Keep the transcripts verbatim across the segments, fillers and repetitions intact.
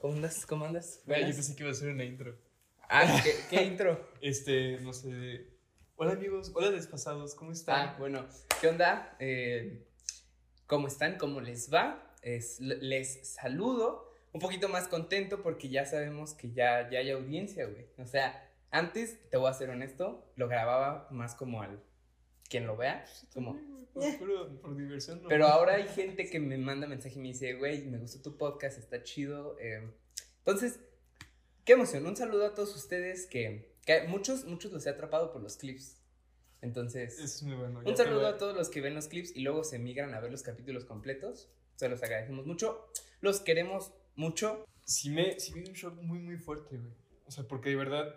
¿Cómo andas? ¿Cómo andas? Güey, yo pensé que iba a hacer una intro. Ah, ¿qué, qué intro? Este, no sé. Hola amigos, hola despasados, ¿cómo están? Ah, bueno, ¿qué onda? Eh, ¿Cómo están? ¿Cómo les va? Es, les saludo. Un poquito más contento porque ya sabemos que ya, ya hay audiencia, güey. O sea, antes, te voy a ser honesto, lo grababa más como al... quien lo vea, como... Por, por, por diversión, no. Pero ahora hay gente que me manda mensaje y me dice, güey, me gustó tu podcast, está chido. Eh, entonces, qué emoción. Un saludo a todos ustedes que, que muchos, muchos los he atrapado por los clips. Entonces, es muy bueno. Un saludo a todos los que ven los clips y luego se migran a ver los capítulos completos. Se los agradecemos mucho. Los queremos mucho. Sí me, sí me dio un shock muy, muy fuerte, güey. O sea, porque de verdad,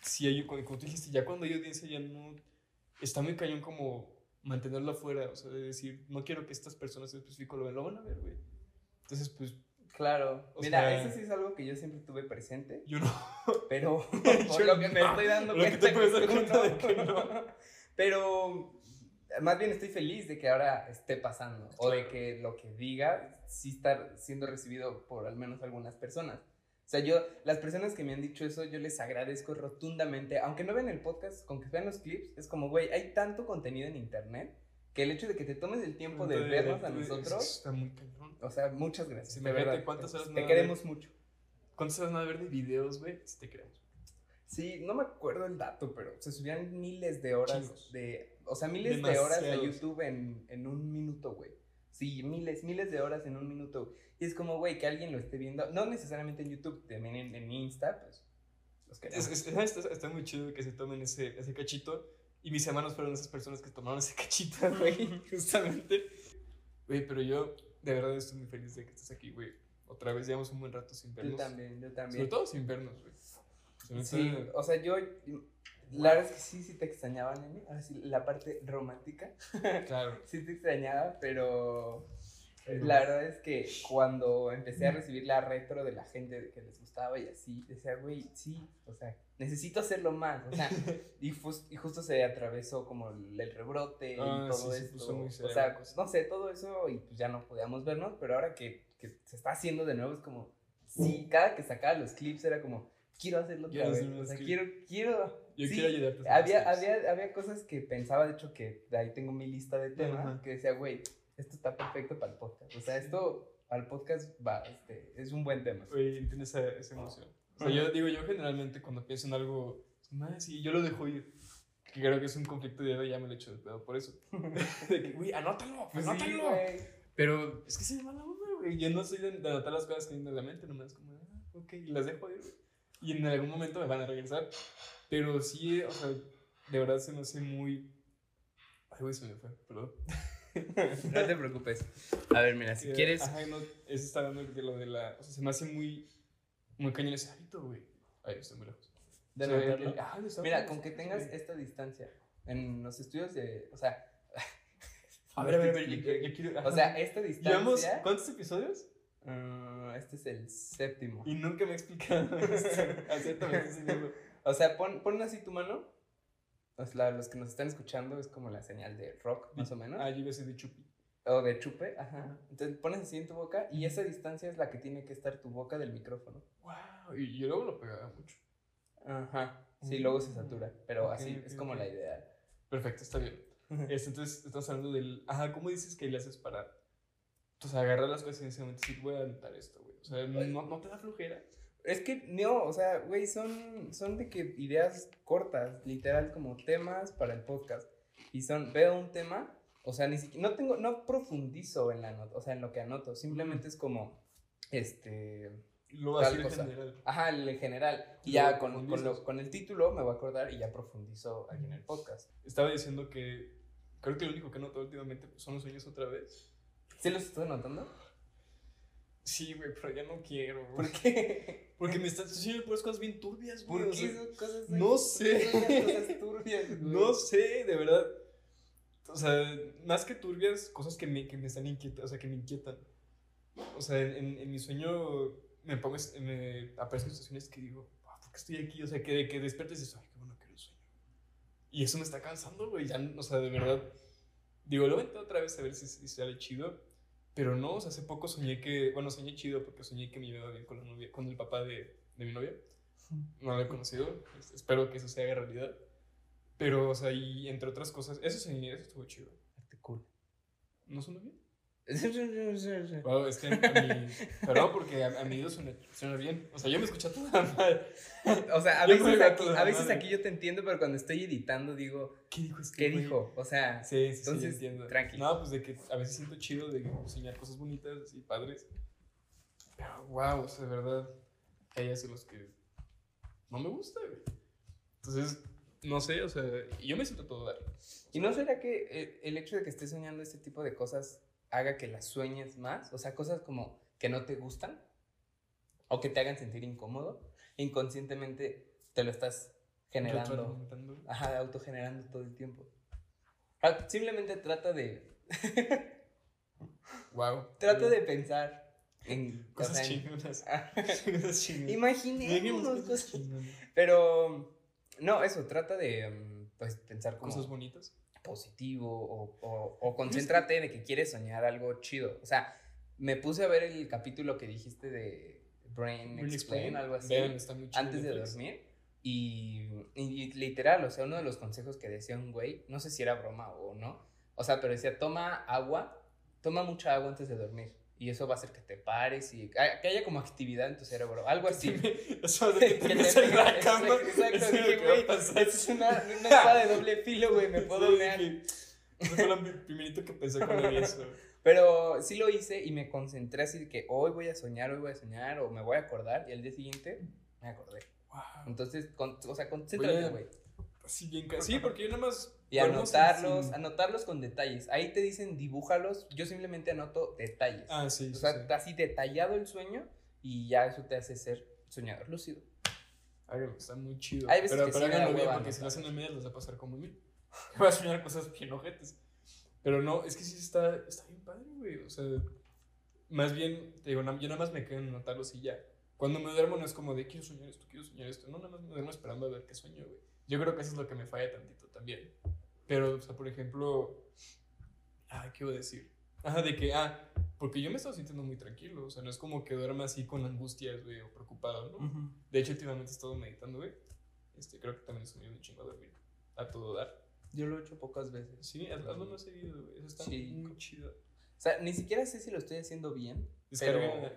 si hay, como tú dijiste, ya cuando hay audiencia ya no... Está muy cañón como mantenerlo afuera, o sea, de decir, no quiero que estas personas en específico lo vean, lo van a ver, güey. Entonces, pues... Claro. Mira, sea, eso sí es algo que yo siempre tuve presente. Yo no. Pero por yo lo que no. me estoy dando lo cuenta, que te que cuenta no. de que no. Pero más bien estoy feliz de que ahora esté pasando, claro. O de que lo que diga sí está siendo recibido por al menos algunas personas. O sea, yo, las personas que me han dicho eso, yo les agradezco rotundamente. Aunque no vean el podcast, con que vean los clips, es como, güey, hay tanto contenido en internet que el hecho de que te tomes el tiempo de, de vernos de, de, a nosotros... Está muy cañón. O sea, muchas gracias, sí, de verdad. ¿Cuántas horas te nada queremos de, mucho. ¿Cuántas horas nada ver de videos, güey? Sí, te queremos. Sí, no me acuerdo el dato, pero se subían miles de horas Chicos. de... O sea, miles Demasiados. de horas a YouTube en, en un minuto, güey. Sí, miles, miles de horas en un minuto. Y es como, güey, que alguien lo esté viendo. No necesariamente en YouTube, también en, en Insta, pues. Los que es, es, está, está muy chido que se tomen ese, ese cachito. Y mis hermanos fueron esas personas que tomaron ese cachito, güey, justamente. Güey, pero yo, de verdad, estoy muy feliz de que estés aquí, güey. Otra vez llevamos un buen rato sin vernos. Yo también, yo también. Sobre todo sin vernos, güey. Sí, sí, o sea, yo... La verdad es que sí, sí te extrañaba, nene. Ahora sí, la parte romántica. Claro. Sí te extrañaba, pero la verdad es que cuando empecé a recibir la retro de la gente de que les gustaba y así, decía, güey, sí, o sea, necesito hacerlo más. O sea, y, fust, y justo se atravesó como el, el rebrote ah, y todo sí, esto. Se o sea, no sé, todo eso y pues ya no podíamos vernos, pero ahora que, que se está haciendo de nuevo es como, sí, cada que sacaba los clips era como, quiero hacerlo otra vez. O sea, quiero, quiero... Yo sí, quiero ayudarte. Había, había, había cosas que pensaba, de hecho, que de ahí tengo mi lista de temas, Ajá. que decía, güey, esto está perfecto para el podcast. O sea, esto para el podcast va, este, es un buen tema. Güey, entiendo esa, esa emoción. Oh. O sea, uh-huh. yo digo, yo generalmente cuando pienso en algo, más sí, yo lo dejo ir. Que creo que es un conflicto de edad, ya me lo he hecho de pedo por eso. De que, güey, anótalo, pues anótalo. Sí, pero es que se me va la onda, güey. Yo no soy de, de anotar las cosas que tengo en la mente, nomás como, ah, ok, las dejo ir, güey. Y en algún momento me van a regresar. Pero sí, o sea, de verdad se me hace muy... Ay, güey, se me fue, perdón. No te preocupes. A ver, mira, si eh, quieres... Ajá, no, eso está dando de lo de la... O sea, se me hace muy... Muy cañón ese hábito, güey. Ay, estoy muy lejos. De o sea, verdad, el... ah, mira, con que tengas güey. esta distancia en los estudios de... O sea... A ver, a ver, a ver, yo, yo, yo quiero... Ajá. O sea, esta distancia... ¿Llevamos cuántos episodios? Uh, este es el séptimo. Y nunca me he explicado esto. Acéptame. O sea, pon, pon así tu mano. O sea, los que nos están escuchando es como la señal de rock, más o menos. Ah, yo iba a decir de chupi. O de chupe, ajá. Entonces pones así en tu boca y esa distancia es la que tiene que estar tu boca del micrófono. ¡Wow! Y yo luego lo pegaba mucho. Ajá. Sí, mm. luego se satura. Pero okay, así okay, es como okay. la idea. Perfecto, está bien. Entonces, estamos hablando del. Ajá, ¿cómo dices que le haces para? O sea, agarrar las cosas y en ese momento decir, voy a anotar esto, güey. O sea, no, no te da flojera. Es que, no, o sea, güey, son, son de que ideas cortas, literal, como temas para el podcast. Y son, veo un tema, o sea, ni siquiera, no tengo, no profundizo en la nota, o sea, en lo que anoto. Simplemente es como, este... Lo así en general. Ajá, en general. Y ya con, con, lo, con el título me voy a acordar y ya profundizo aquí en el podcast. Estaba diciendo que, creo que lo único que anoto últimamente son los sueños otra vez. ¿Sí los estoy anotando? Sí, güey, pero ya no quiero. Güey. ¿Por qué? Porque me están sucediendo puras cosas bien turbias, güey. ¿Por qué son cosas turbias? No sé. Cosas turbias, güey. No sé, de verdad. O sea, más que turbias, cosas que me, que me están inquietando, o sea, que me inquietan. O sea, en, en mi sueño me, pongo, me aparecen situaciones que digo, oh, ¿por qué estoy aquí? O sea, que, que despiertes y dices, ay, qué bueno que era un sueño. Y eso me está cansando, güey. Ya, o sea, de verdad. Digo, lo voy a entrar otra vez a ver si, si sale chido. Pero no, o sea, hace poco soñé que... Bueno, soñé chido porque soñé que me llevaba bien con la novia, con el papá de, de mi novia. No lo he conocido. Pues, espero que eso se haga realidad. Pero, o sea, y entre otras cosas... Eso soñé, eso estuvo chido. Cool. ¿No suena bien? Wow, es que a mí... Pero porque a, a mi Dios suena, suena bien. O sea, yo me escuché a toda madre. O sea, a yo veces, aquí, a a veces aquí yo te entiendo, pero cuando estoy editando digo... ¿Qué dijo? Este ¿Qué güey? dijo? O sea, sí, sí, entonces, sí, tranquilo. No, pues de que a veces siento chido de soñar cosas bonitas y padres. Pero wow, o sea, de verdad, hay hace los que no me gusta, güey. Entonces... No sé, o sea, yo me siento todo dar. O sea, ¿y no será que el hecho de que estés soñando este tipo de cosas haga que las sueñes más? O sea, cosas como que no te gustan o que te hagan sentir incómodo, inconscientemente te lo estás generando. Ajá, autogenerando todo el tiempo. Simplemente trata de... Wow. Trata de pensar en... Cosas, o sea, chingonas. En... Cosas chingonas. Imaginemos cosas chingonas. Pero... No, eso, trata de pues, pensar como... Cosas bonitas. Positivo o, o, o concéntrate de que quieres soñar algo chido. O sea, me puse a ver el capítulo que dijiste de Brain Explain, Explain. algo así. Vean, está muy chido. Antes de dormir. Y, y, y literal, o sea, uno de los consejos que decía un güey, no sé si era broma o no, o sea, pero decía, toma agua, toma mucha agua antes de dormir. Y eso va a hacer que te pares y que haya como actividad en tu cerebro, algo así. Eso de que te metes en la cama. Exacto, dije, güey, es una espada de doble filo, güey, me puedo mear. Eso fue lo primerito que pensé cuando vi eso. Pero sí lo hice y me concentré así de que hoy voy a soñar, hoy voy a soñar, o me voy a acordar. Y al día siguiente me acordé. Wow. Entonces, con, o sea, concéntrate, güey. Sí, bien, sí, porque yo nada más... Y anotarlos, sin... anotarlos con detalles. Ahí te dicen dibújalos, yo simplemente anoto detalles. Ah, sí. O sí, sea, sí. Así detallado el sueño y ya eso te hace ser soñador lúcido. Ay, está muy chido. Hay veces pero que pero sí háganlo bien porque anotar. Si lo hacen a medias les va a pasar como mil. Va a soñar cosas bien ojetes. Pero no, es que sí está, está bien padre, güey. O sea, más bien, te digo, yo nada más me quedo en anotarlos y ya. Cuando me duermo no es como de quiero soñar esto, quiero soñar esto. No, nada más me duermo esperando a ver qué sueño, güey. Yo creo que eso es lo que me falla tantito también. Pero, o sea, por ejemplo, ah, ¿qué voy a decir? Ah, de que, ah, porque yo me estaba sintiendo muy tranquilo, o sea, no es como que duerma así con angustias, güey, o preocupado, ¿no? Uh-huh. De hecho, últimamente he estado meditando, güey. Este, creo que también es un chingo a dormir, a todo dar. Yo lo he hecho pocas veces. Sí, hazlo más seguido, güey, eso está sí. muy chido. O sea, ni siquiera sé si lo estoy haciendo bien, Descarga, pero...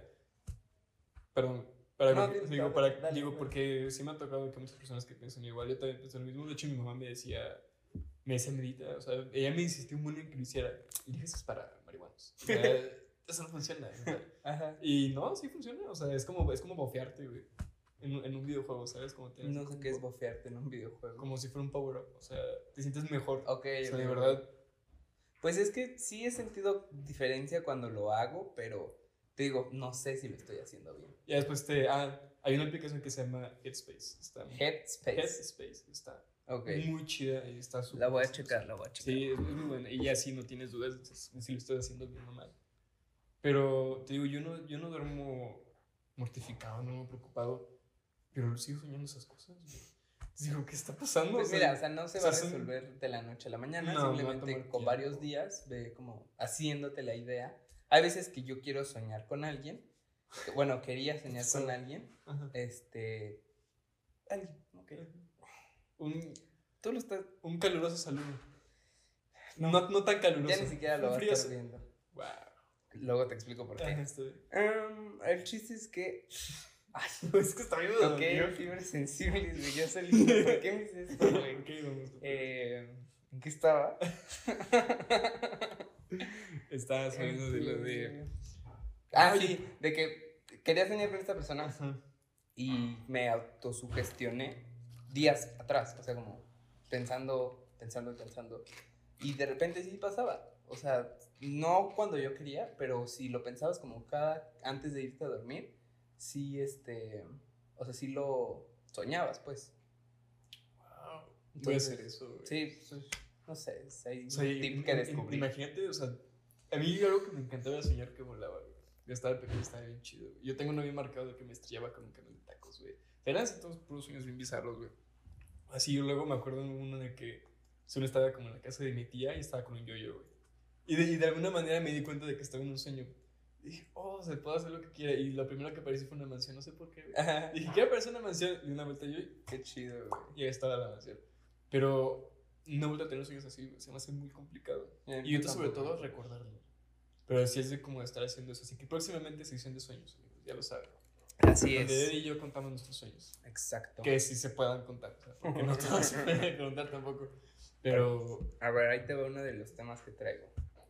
Perdón. Para no, que, digo, para, dale, dale, digo dale. Porque sí me ha tocado que muchas personas que piensan igual, yo también pienso lo mismo. De hecho, mi mamá me decía, me decía medita, o sea, ella me insistió un buen en que lo hiciera. Y dije, eso es para marihuanos. O sea, eso no funciona. Ajá. Y no, sí funciona, o sea, es como, es como bofearte, güey, en, en un videojuego, ¿sabes? Como tienes, no sé qué es bofearte en un videojuego. Como si fuera un power-up, o sea, te sientes mejor. Ok, o sea, de verdad. Pues es que sí he sentido diferencia cuando lo hago, pero... Te digo, no sé si lo estoy haciendo bien. Ya después te... Ah, hay una aplicación que se llama Headspace. Está Headspace. Headspace. Está okay. Muy chida y está súper... La voy a checar, la voy a checar. Sí, es muy buena. Y ya sí, no tienes dudas de si lo estoy haciendo bien o mal. Pero te digo, yo no, yo no duermo mortificado, no me preocupado. Pero sigo soñando esas cosas. Digo, ¿qué está pasando? Pues mira, o sea, no se va a resolver de la noche a la mañana. No, simplemente con varios días ve como haciéndote la idea. Hay veces que yo quiero soñar con alguien. Bueno, quería soñar sí. con alguien. Ajá. Este. Alguien, ok. Un, Tú lo estás... un caluroso saludo. No, no, no tan caluroso. Ya ni siquiera lo vas a estar viendo. Wow. Luego te explico por qué. Um, el chiste es que. Ay, no, es que está bien. Ok, yo fibras sensibles. Yo soy lindo. ¿Por qué me dices esto, güey? Okay, vamos a... eh, ¿En qué estaba? Estaba saliendo de lo de... Ah, Oye. sí, de que quería soñar con esta persona. Ajá. Y me autosugestioné días atrás, o sea, como pensando, pensando, pensando. Y de repente sí pasaba, o sea, no cuando yo quería, pero si lo pensabas como cada... Antes de irte a dormir, sí, este... O sea, sí lo soñabas, pues. Wow, entonces, puede ser eso, güey. Sí, pues, no sé, es ahí o sea, un tip que descubrí. Imagínate, o sea... A mí algo que me encantaba soñar que volaba, güey. Yo estaba pequeño, estaba bien chido, güey. Yo tengo uno bien marcado de que me estrellaba con un camión de tacos, güey. Eran así todos puros sueños bien bizarros, güey. Así yo luego me acuerdo de uno de que solo estaba como en la casa de mi tía y estaba con un yo-yo, güey. Y de, y de alguna manera me di cuenta de que estaba en un sueño. Dije, oh, se puede hacer lo que quiera. Y lo primero que apareció fue una mansión, no sé por qué. Ajá. Dije, quiero aparecer una mansión. Y una vuelta yo, qué chido, güey. Y ahí estaba la mansión. Pero no vuelvo a tener sueños así, güey. Se me hace muy complicado. Eh, y otro sobre todo, recordarlo. Pero sí es de como estar haciendo eso. Así que próximamente sección de sueños, amigos. Ya lo saben. Así es. Donde él y yo contamos nuestros sueños. Exacto. Que sí se puedan contar. O sea, porque no todos se pueden contar tampoco. Pero... A ver, ahí te va uno de los temas que traigo.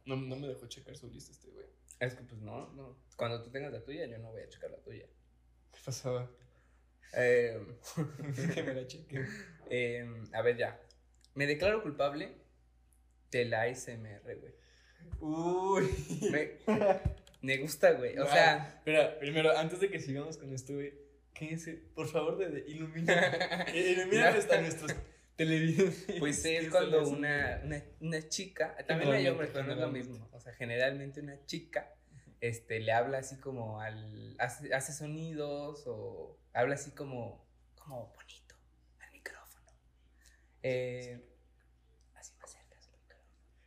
No, no me dejó checar su lista este güey. Es que pues no, no. Cuando tú tengas la tuya, yo no voy a checar la tuya. ¿Qué pasaba? Eh, que me la cheque. Eh, a ver, ya. Me declaro culpable de la A S M R, güey. Uy. Me, me gusta, güey. O wow. sea. Espera, primero, antes de que sigamos con esto, güey, quédense, por favor, de, de, ilumina. Ilumina hasta nuestros televidentes. Pues es cuando una, una, una chica, también hay hombres, pero no es lo mismo. O sea, generalmente una chica este, le habla así como al. Hace, hace sonidos o habla así como. Como bonito al micrófono. Eh.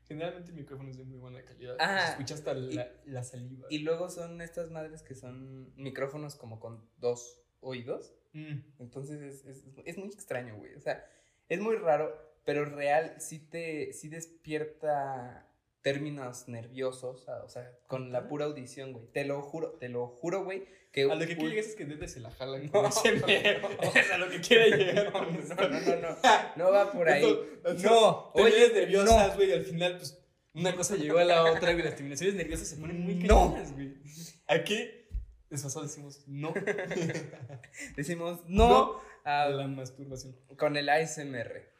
Generalmente el micrófono es de muy buena calidad. Ah, se escucha hasta y, la, la saliva. Y luego son estas madres que son micrófonos como con dos oídos. Mm. Entonces es, es, es muy extraño, güey. O sea, es muy raro, pero real sí te sí despierta términos nerviosos. O sea, con la pura audición, güey. Te lo juro, te lo juro, güey. Que a lo que quiere llegar es que desde se la jalan. No, no, es a lo que quiere llegar. No, no, no, no, no va por ahí. No, no, te vienes nerviosas, güey, no. Al final, pues, una cosa llegó a la otra, güey, las terminaciones nerviosas se ponen muy cañonas, güey. No. Aquí, desfasado, decimos no. Decimos no, no a la masturbación. Con el A S M R.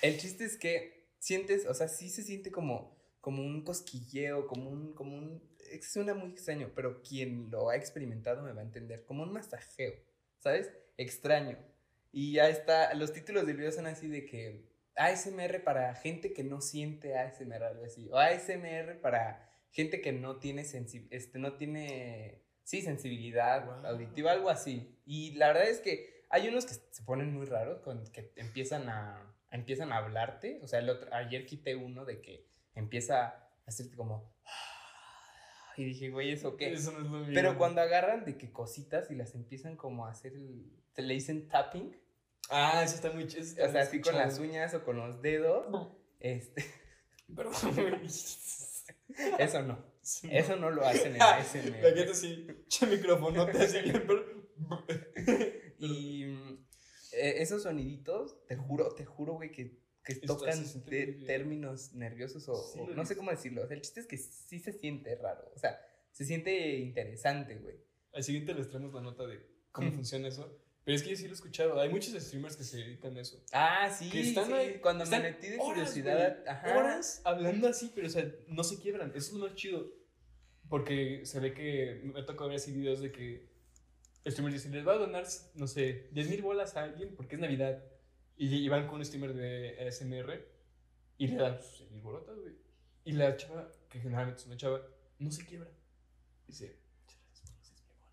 El chiste es que sientes, o sea, sí se siente como, como un cosquilleo, como un, como un... Suena muy extraño, pero quien lo ha experimentado me va a entender. Como un masajeo, ¿sabes? Extraño. Y ya está, los títulos del video son así de que A S M R para gente que no siente A S M R, algo así. O A S M R para gente que no tiene, sensi- este, no tiene sí, sensibilidad wow. auditiva, algo así. Y la verdad es que hay unos que se ponen muy raros, con, que empiezan a, empiezan a hablarte. O sea, el otro, ayer quité uno de que empieza a hacerte como... Y dije, güey, ¿eso qué? Eso no es lo mismo. Pero cuando agarran de que cositas y las empiezan como a hacer, el, se le dicen tapping. Ah, eso está muy chido. O sea, así con las uñas o con los dedos. Este. Pero eso no. Sí, no. Eso no lo hacen en A S M R. La gente sí, che micrófono, te hace bien, pero... Y eh, esos soniditos, te juro, te juro, güey, que... que tocan de términos nerviosos o, sí, o no sé cómo decirlo. O sea, el chiste es que sí se siente raro, o sea, se siente interesante, güey. Al siguiente les traemos la nota de cómo funciona eso, pero es que yo sí lo he escuchado. Hay muchos streamers que se dedican a eso. Ah, sí, que están sí. Ahí, cuando están me metí de horas, curiosidad, güey, ajá. Horas hablando así, pero o sea, no se quiebran. Eso es lo más chido, porque se ve que me tocó ver así videos de que el streamer dice, les va a donar, no sé, diez mil bolas a alguien porque es Navidad. Y van con un streamer de A S M R y le dan sus bolotas, güey. Y la chava, que generalmente es una chava, no se quiebra. Dice,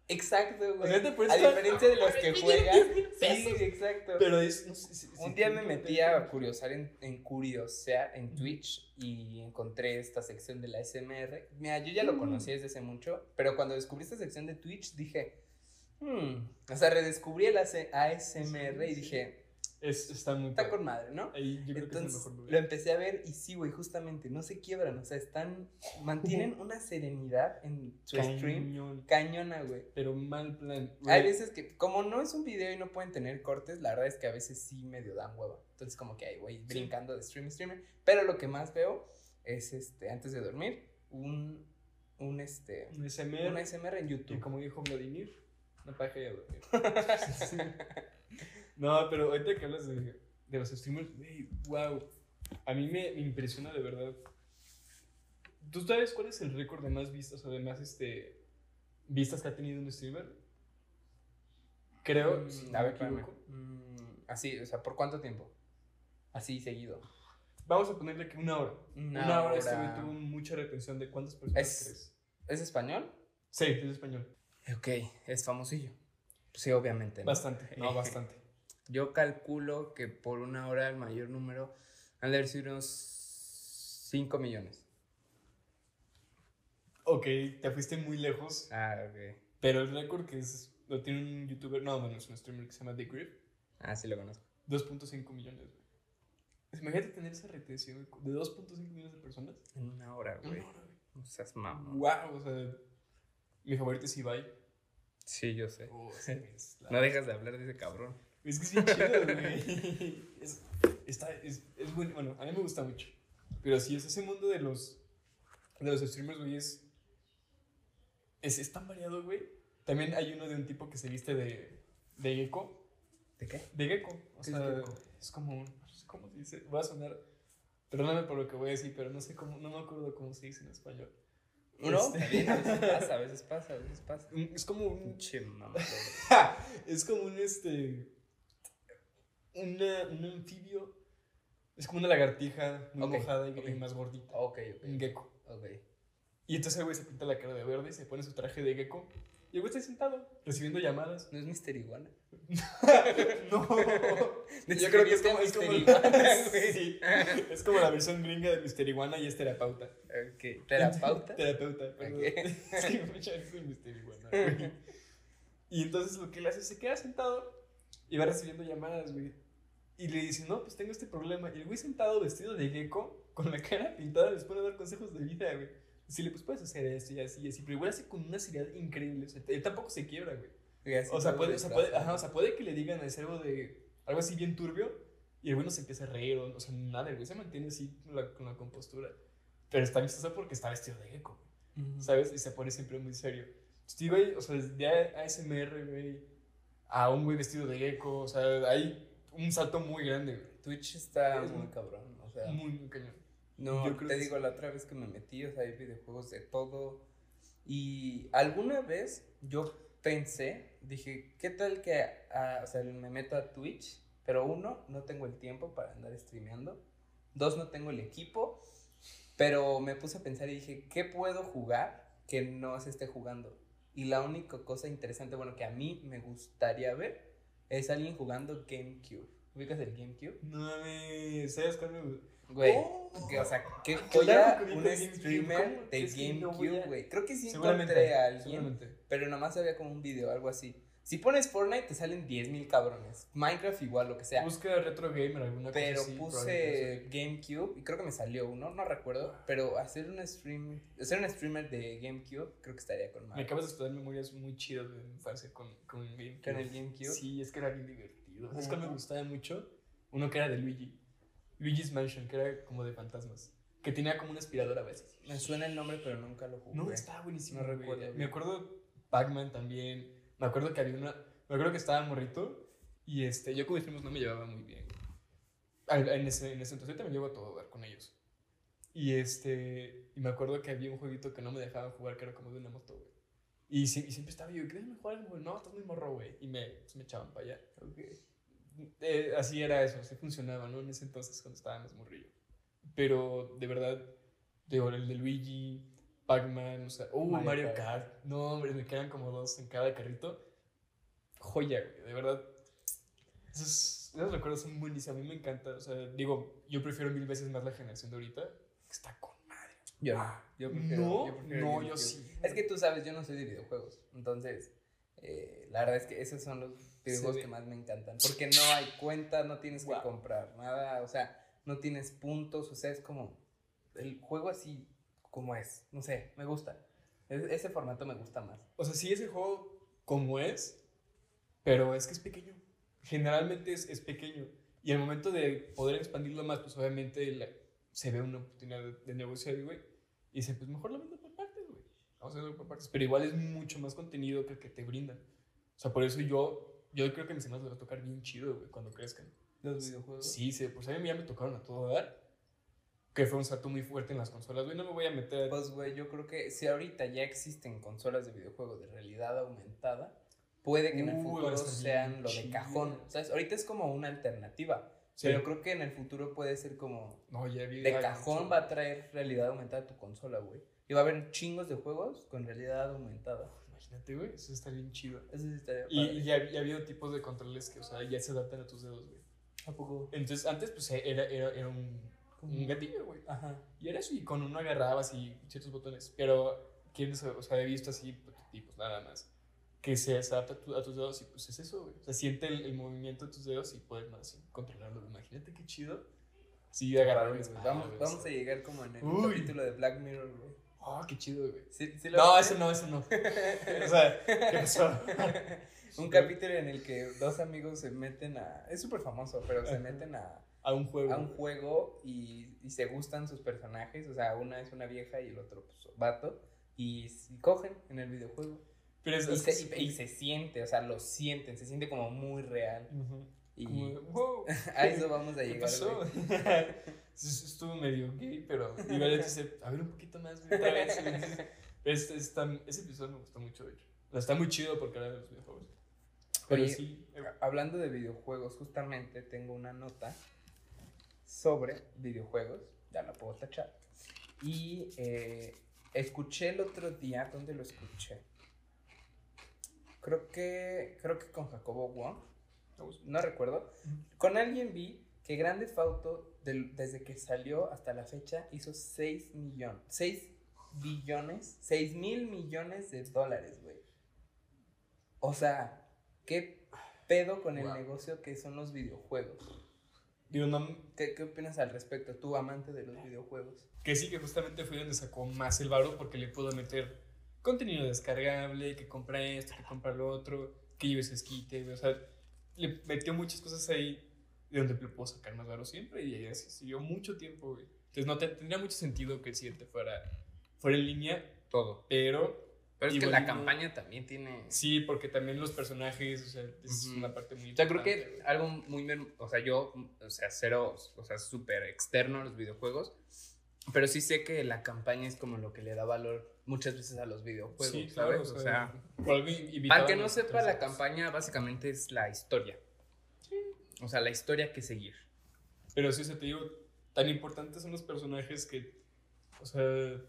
exacto, güey. A diferencia de los que juegan. Sí, exacto. Pero es. No sé, sí, un sí, día me metí a curiosar en, en curiosear en Twitch y encontré esta sección de la A S M R. Mira, yo ya lo conocía desde hace mucho, pero cuando descubrí esta sección de Twitch dije, hmm. O sea, redescubrí el A S M R y dije. Es, está muy está con madre, ¿no? Ahí yo creo entonces, que es el mejor lo empecé a ver y sí, güey, justamente, no se quiebran, o sea, están, mantienen una serenidad en su Cañón. stream, cañona, güey. Pero mal plan. Güey. Hay veces que, como no es un video y no pueden tener cortes, la verdad es que a veces sí medio dan hueva. Entonces como que hay, güey, brincando sí. de stream a streamer. Pero lo que más veo es, este, antes de dormir, un, un, este, un A S M R. Un A S M R en YouTube. Y como dijo Vladimir, una paja de dormir. Sí. No, pero ahorita que hablas de, de los streamers, hey, wow, a mí me, me impresiona de verdad. ¿Tú sabes cuál es el récord de más vistas o de más este, vistas que ha tenido un streamer? Creo, mm, si no me equivoco. Mm, así, o sea, ¿por cuánto tiempo? Así, seguido. Vamos a ponerle que una hora. Una, una hora, hora. Este güey tuvo mucha retención de cuántas personas es, crees. ¿Es español? Sí, es español. Ok, es famosillo. Sí, obviamente. ¿No? Bastante, no, bastante. Yo calculo que por una hora el mayor número han de haber sido unos cinco millones. Ok, te fuiste muy lejos. Ah, ok. Pero el récord que es, lo tiene un youtuber, no, bueno, es un streamer que se llama The Grip. Ah, sí lo conozco. dos punto cinco millones, güey. Imagínate tener esa retención de dos punto cinco millones de personas. En una hora, güey. Una hora, güey. O sea, es mamón. Wow, o sea, mi favorito es Ibai. Sí, yo sé. Oh, sí, es la... No dejas de hablar de ese cabrón. Es que es bien chido, güey. Es, está, es, es bueno, bueno, a mí me gusta mucho. Pero sí, es ese mundo de los, de los streamers, güey, es... Es, es tan variado, güey. También hay uno de un tipo que se viste de, de gecko. ¿De qué? De gecko. O sea, es, gecko? Es como un... ¿Cómo se dice? Va a sonar... Perdóname por lo que voy a decir, pero no sé cómo... No me acuerdo cómo se dice en español. ¿No? Está bien, a veces pasa, a veces pasa, a veces pasa. Es como un... Chema, es como un este... Una, un anfibio. Es como una lagartija muy okay, mojada y, okay. y más gordita. Ok, ok. Un gecko. Ok. Y entonces el güey se pinta la cara de verde y se pone su traje de gecko. Y el güey está sentado, recibiendo llamadas. ¿No es mister Iguana? No. Yo creo que es como, es, como la, sí, es como la versión gringa de mister Iguana y es terapeuta. Okay. ¿Terapeuta? Terapeuta. Okay. Es que muchas veces es mister Iguana, güey. Y entonces lo que él hace es se queda sentado y va recibiendo llamadas, güey. Y le dice, no, pues tengo este problema. Y el güey sentado vestido de gecko, con la cara pintada, les pone a dar consejos de vida, güey. Decirle, pues puedes hacer esto y así y así, pero igual hace con una seriedad increíble. O sea, él tampoco se quiebra, güey. O sea, puede, o sea, puede, ajá, o sea, puede que le digan hacer algo de, algo así bien turbio y el güey no se empieza a reír, o, o sea, nada, el güey se mantiene así con la, con la compostura. Pero está vistoso porque está vestido de gecko, uh-huh. ¿Sabes? Y se pone siempre muy serio. Entonces, güey, o sea, desde A S M R, güey, a un güey vestido de gecko, o sea, hay un salto muy grande, güey. Twitch está es muy, muy cabrón, o sea. Muy, muy cañón. No, yo te digo, sí. La otra vez que me metí, o sea, hay videojuegos de todo. Y alguna vez yo pensé, dije, ¿qué tal que, a, o sea, me meto a Twitch? Pero uno, no tengo el tiempo para andar streameando. Dos, no tengo el equipo. Pero me puse a pensar y dije, ¿qué puedo jugar que no se esté jugando? Y la única cosa interesante, bueno, que a mí me gustaría ver, es alguien jugando GameCube. ¿Ubicas el GameCube? No, me... ¿Sabes cuál me gusta? Güey, oh, o sea, que joya un streamer de GameCube, güey. Creo que sí encontré a alguien, pero nomás había como un video, algo así. Si pones Fortnite te salen diez mil cabrones. Minecraft igual, lo que sea. Busca Retro Gamer, alguna cosa así. Pero puse GameCube y creo que me salió uno, no recuerdo. Pero hacer un stream, hacer un streamer de GameCube creo que estaría con madre. Me acabas de estudiar memorias muy chidas de mi infancia con, con el GameCube. Con el GameCube. Sí, es que era bien divertido. Es que me gustaba mucho uno que era de Luigi. Luigi's Mansion, que era como de fantasmas. Que tenía como una aspiradora a veces. Me suena el nombre, pero nunca lo jugué. No, estaba buenísimo. No recuerdo. Güey. Me acuerdo Pac-Man también. Me acuerdo que había una... Me acuerdo que estaba morrito. Y este, yo como dijimos no me llevaba muy bien. En ese, en ese entonces me llevo a todo dar con ellos. Y este... Y me acuerdo que había un jueguito que no me dejaban jugar, que era como de una moto, güey. Y, y siempre estaba yo, déjame jugar, güey. No, estás muy morro, güey. Y me, pues, me echaban para allá. Ok. Eh, así era eso, así funcionaba, ¿no? En ese entonces cuando estaba más morrillo. Pero de verdad, de el de Luigi, Pac-Man, o sea, oh, Mario Kart. Kart. No, hombre, me quedan como dos en cada carrito. Joya, güey, de verdad. Esos, esos recuerdos son buenísimos, a mí me encanta. O sea, digo, yo prefiero mil veces más la generación de ahorita, que está con madre. Yo, ah, yo prefiero. No, yo, prefiero no, yo sí. Es que tú sabes, yo no soy de videojuegos, entonces. Eh, la verdad es que esos son los videojuegos sí, que más me encantan. Porque no hay cuenta, no tienes wow. que comprar nada, o sea, no tienes puntos, o sea, es como el juego así como es, no sé, me gusta. Es, ese formato me gusta más. O sea, sí es el juego como es, pero es que es pequeño. Generalmente es, es pequeño. Y al momento de poder expandirlo más, pues obviamente la, se ve una oportunidad de, de negocio ahí, güey. Y dice, pues mejor lo vendo por parte. Vamos a hacerlo por partes, pero igual es mucho más contenido que el que te brindan. O sea, por eso yo, yo creo que mis hermanos les va a tocar bien chido, güey, cuando crezcan. ¿Los videojuegos? Sí, sí, pues a mí ya me tocaron a todo dar. Que fue un salto muy fuerte en las consolas, güey, no me voy a meter. Pues, güey, yo creo que si ahorita ya existen consolas de videojuegos de realidad aumentada, puede que en el futuro uh, sean lo de cajón. ¿Sabes? Ahorita es como una alternativa. Sí. Pero creo que en el futuro puede ser como... No, ya vi, de ya cajón vi. Va a traer realidad aumentada a tu consola, güey. Y va a haber chingos de juegos con realidad aumentada. Imagínate, güey, eso estaría bien chido. Eso sí estaría padre. Y, y ha, ya ha habido tipos de controles que, o sea, ya se adaptan a tus dedos, güey. ¿A poco? Entonces, antes, pues, era, era, era un, un gatillo, güey. Ajá. Y era eso, y con uno agarrabas y ciertos botones. Pero ¿Quiénes, o sea, he visto así prototipos, nada más, que se adapta a, tu, a tus dedos y pues es eso, güey. O sea, siente el, el movimiento de tus dedos y puedes más así, controlarlo. Imagínate qué chido. Sí, agarraron los... Vamos, vamos a llegar como en el Uy. capítulo de Black Mirror, güey. Oh, qué chido, güey. ¿Sí, sí no, eso no, eso no. O sea, ¿qué pasó? Un capítulo en el que dos amigos se meten a... Es súper famoso, pero se meten a... A un juego. A un juego y, y se gustan sus personajes. O sea, una es una vieja y el otro, pues, vato. Y, y cogen en el videojuego. Pero es, y, es, se, y, y se siente, o sea, lo sienten. Se siente como muy real. Uh-huh. Y como, wow. A eso vamos a llegar. ¿Qué pasó? Estuvo medio gay, pero igual dice, a ver un poquito más, güey, otra vez. Es, es tan, ese episodio me gustó mucho, güey. Está muy chido porque era de los videojuegos. Pero oye, sí, eh. hablando de videojuegos, justamente tengo una nota sobre videojuegos. Ya la puedo tachar. Y eh, escuché el otro día, ¿dónde lo escuché? Creo que, creo que con Jacobo Wong. No recuerdo. Con alguien vi que Grand Theft Auto, de, desde que salió hasta la fecha, hizo seis millones, seis billones, seis mil millones de dólares, güey. O sea, ¿qué pedo con el wow. negocio que son los videojuegos? Digo, no, ¿Qué, ¿Qué opinas al respecto, tú, amante de los videojuegos? Que sí, que justamente fue donde sacó más el varo porque le pudo meter contenido descargable, que compra esto, que compra lo otro, que lleves esquite, güey, o sea... Le metió muchas cosas ahí de donde le puedo sacar más varo siempre y ella siguió mucho tiempo, güey. Entonces no te, tendría mucho sentido que el siguiente fuera, fuera en línea todo, pero... Pero es que la no, campaña también tiene... Sí, porque también los personajes, o sea, es uh-huh. una parte muy... O sea, importante. Creo que algo muy... O sea, yo, o sea, cero, o sea, súper externo a los videojuegos, pero sí sé que la campaña es como lo que le da valor muchas veces a los videojuegos, sí, claro, ¿sabes? O sea, para que no sepa, la campaña básicamente es la historia. Sí. O sea, la historia que seguir. Pero sí, o sea, te digo, tan importantes son los personajes que, o sea,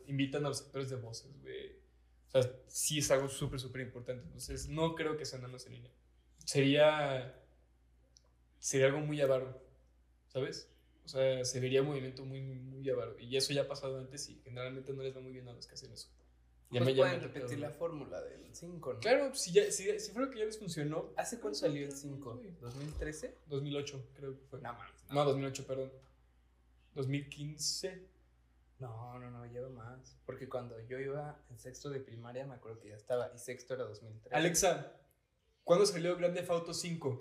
invitan a los actores de voces, güey. O sea, sí es algo súper, súper importante. Entonces, no creo que sean más en línea. Sería, sería algo muy avaro, ¿sabes? O sea, se vería movimiento muy, muy avaro. Y eso ya ha pasado antes y generalmente no les va muy bien a los que hacen eso. Ya pues me pueden repetir todo la fórmula del cinco, ¿no? Claro, si, ya, si, si fue lo que ya les funcionó. ¿Hace cuándo salió el cinco? ¿dos mil trece? dos mil ocho, creo que fue. No, más, no, no dos mil ocho, perdón. ¿dos mil quince? No, no, no, lleva más. Porque cuando yo iba en sexto de primaria me acuerdo que ya estaba. Y sexto era dos mil trece. Alexa, ¿cuándo salió Grand Theft Auto cinco?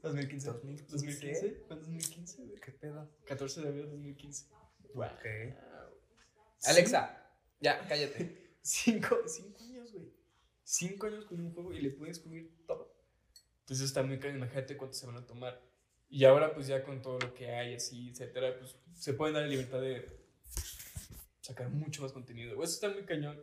dos mil quince. ¿dos mil quince? ¿Cuándo es dos mil quince? ¿Qué pedo? catorce de abril de dos mil quince. Wow. Okay. Alexa, ¿sí? Ya, cállate. cinco, cinco años, güey. Cinco años con un juego y le puedes cubrir todo. Entonces está muy caro, imagínate cuánto se van a tomar. Y ahora pues ya con todo lo que hay, así, etcétera, pues se pueden dar la libertad de sacar mucho más contenido. Eso está muy cañón.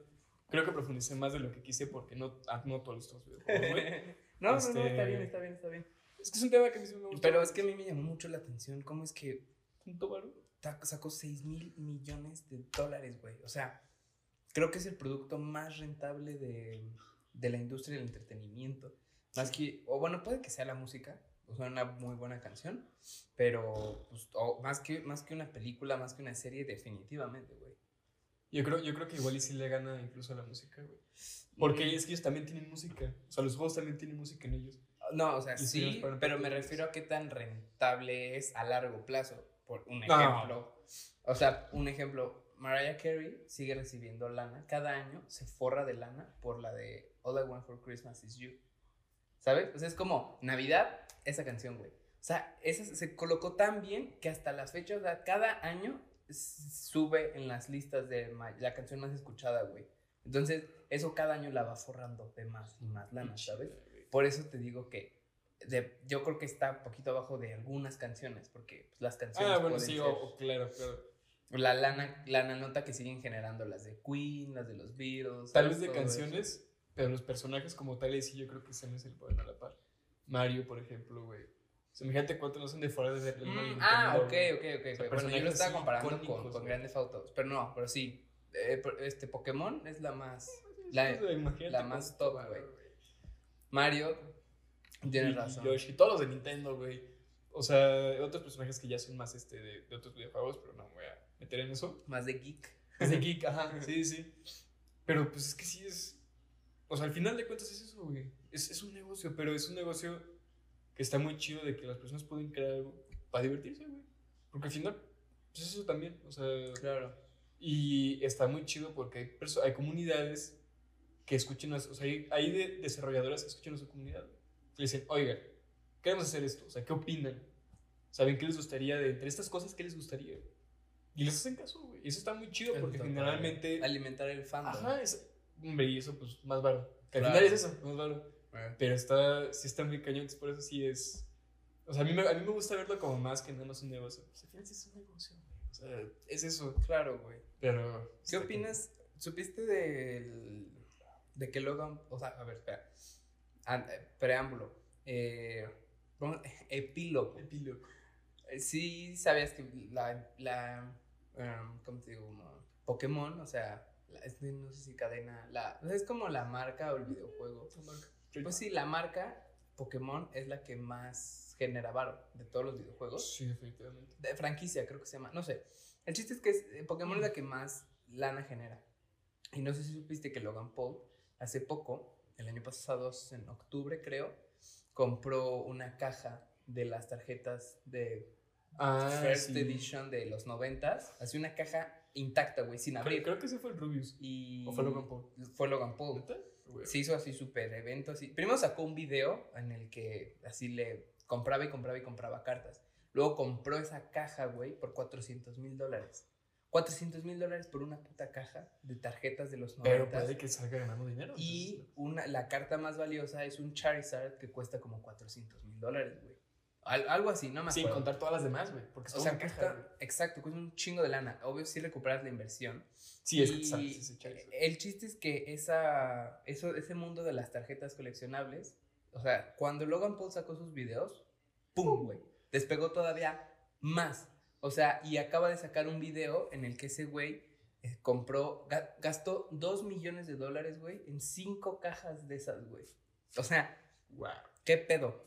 Creo que profundicé más de lo que quise porque no, no todos los otros videojuegos, güey. No, este... no, no, está bien, está bien, está bien. Es que es un tema que a mí sí me gusta. Pero es que a mí me llamó mucho la atención. ¿Cómo es que sacó seis mil millones de dólares, güey? O sea, creo que es el producto más rentable de, de la industria del entretenimiento. Más que, o bueno, puede que sea la música, o sea, una muy buena canción, pero pues, o más, que, más que una película, más que una serie, definitivamente, güey. Yo creo, yo creo que igual y sí le gana incluso a la música, güey. Porque mm. es que ellos también tienen música. O sea, los juegos también tienen música en ellos. No, o sea, sí, sí pero me refiero a qué tan rentable es a largo plazo. Por un ejemplo, no. O sea, un ejemplo, Mariah Carey sigue recibiendo lana. Cada año se forra de lana por la de All I Want for Christmas Is You, ¿sabes? O sea, es como Navidad, esa canción, güey. O sea, esa se colocó tan bien que hasta la fecha, o sea, cada año sube en las listas de la canción más escuchada, güey. Entonces, eso cada año la va forrando de más y más lana, ¿sabes? Por eso te digo que de, yo creo que está un poquito abajo de algunas canciones, porque pues, las canciones ah, bueno, pueden sí, ser... Oh, claro, claro. La lana, lana nota que siguen generando, las de Queen, las de los Beatles... Tal vez de canciones, eso. Pero los personajes como tales sí yo creo que se me se le ponen a la par. Mario, por ejemplo, güey. O sea, imagínate cuánto nos hacen de fuera de... Mm, Mario, ah, ok, ok, ok. O sea, bueno, yo lo estaba comparando con, con Grand Theft Auto, pero no, pero sí. Eh, este Pokémon es la más... La, la más top, güey. Mario, tienes razón. Yoshi, todos los de Nintendo, güey. O sea, otros personajes que ya son más este de, de otros videojuegos, pero no me voy a meter en eso. Más de geek. Más de geek, ajá, sí, sí. Pero pues es que sí es... O sea, al final de cuentas es eso, güey. Es, es un negocio, pero es un negocio que está muy chido de que las personas pueden crear algo para divertirse, güey. Porque al final, pues eso también, o sea... Claro. Y está muy chido porque hay, perso- hay comunidades que escuchen... O sea, hay, hay de desarrolladoras que escuchan a su comunidad. Y dicen, oigan, queremos hacer esto, o sea, ¿qué opinan? ¿Saben qué les gustaría de entre estas cosas? ¿Qué les gustaría? Y les hacen caso, güey. Eso está muy chido porque generalmente... Alimentar el fandom. Ajá, es, hombre, y eso pues más varo. Que claro. Al final es eso, más varo. Bueno. Pero está, sí está muy cañón, por eso sí es... O sea, a mí, me, a mí me gusta verlo como más que nada más un negocio. O sea, fíjense, es un negocio, güey. O sea, es eso. Claro, güey. Pero... ¿Qué opinas? Como... ¿Supiste del... de que Logan... O sea, a ver, espera. And, preámbulo. Eh, epílogo. Epílogo. Sí, sabías que la... la um, ¿Cómo te digo? No, Pokémon, o sea... La, no sé si cadena... La, es como la marca o el videojuego. La marca. Pues sí, la marca Pokémon es la que más genera varo de todos los videojuegos. Sí, definitivamente. De franquicia, creo que se llama. No sé. El chiste es que es, Pokémon mm. es la que más lana genera. Y no sé si supiste que Logan Paul hace poco, el año pasado, en octubre creo, compró una caja de las tarjetas de ah, First sí. Edition de los noventas. Así una caja intacta, güey, sin abrir. Creo, creo que ese fue el Rubius. Y ¿o fue Logan Paul? Fue Logan Paul. ¿Neta? Se hizo así súper evento, así. Primero sacó un video en el que así le compraba y compraba y compraba cartas. Luego compró esa caja, güey, por cuatrocientos mil dólares. cuatrocientos mil dólares por una puta caja de tarjetas de los noventa. Pero puede que salga ganando dinero. Y una, la carta más valiosa es un Charizard que cuesta como cuatrocientos mil dólares, güey. Al, algo así, no me acuerdo. Sin contar todas las demás, güey. O sea, caja, cuesta, exacto, cuesta un chingo de lana. Obvio, sí recuperas la inversión. Sí, es que sabes ese Charizard. El chiste es que esa, eso, ese mundo de las tarjetas coleccionables, o sea, cuando Logan Paul sacó sus videos, ¡pum, güey! Despegó todavía más. O sea, y acaba de sacar un video en el que ese güey compró, gastó dos millones de dólares, güey, en cinco cajas de esas, güey. O sea, wow. ¿Qué pedo?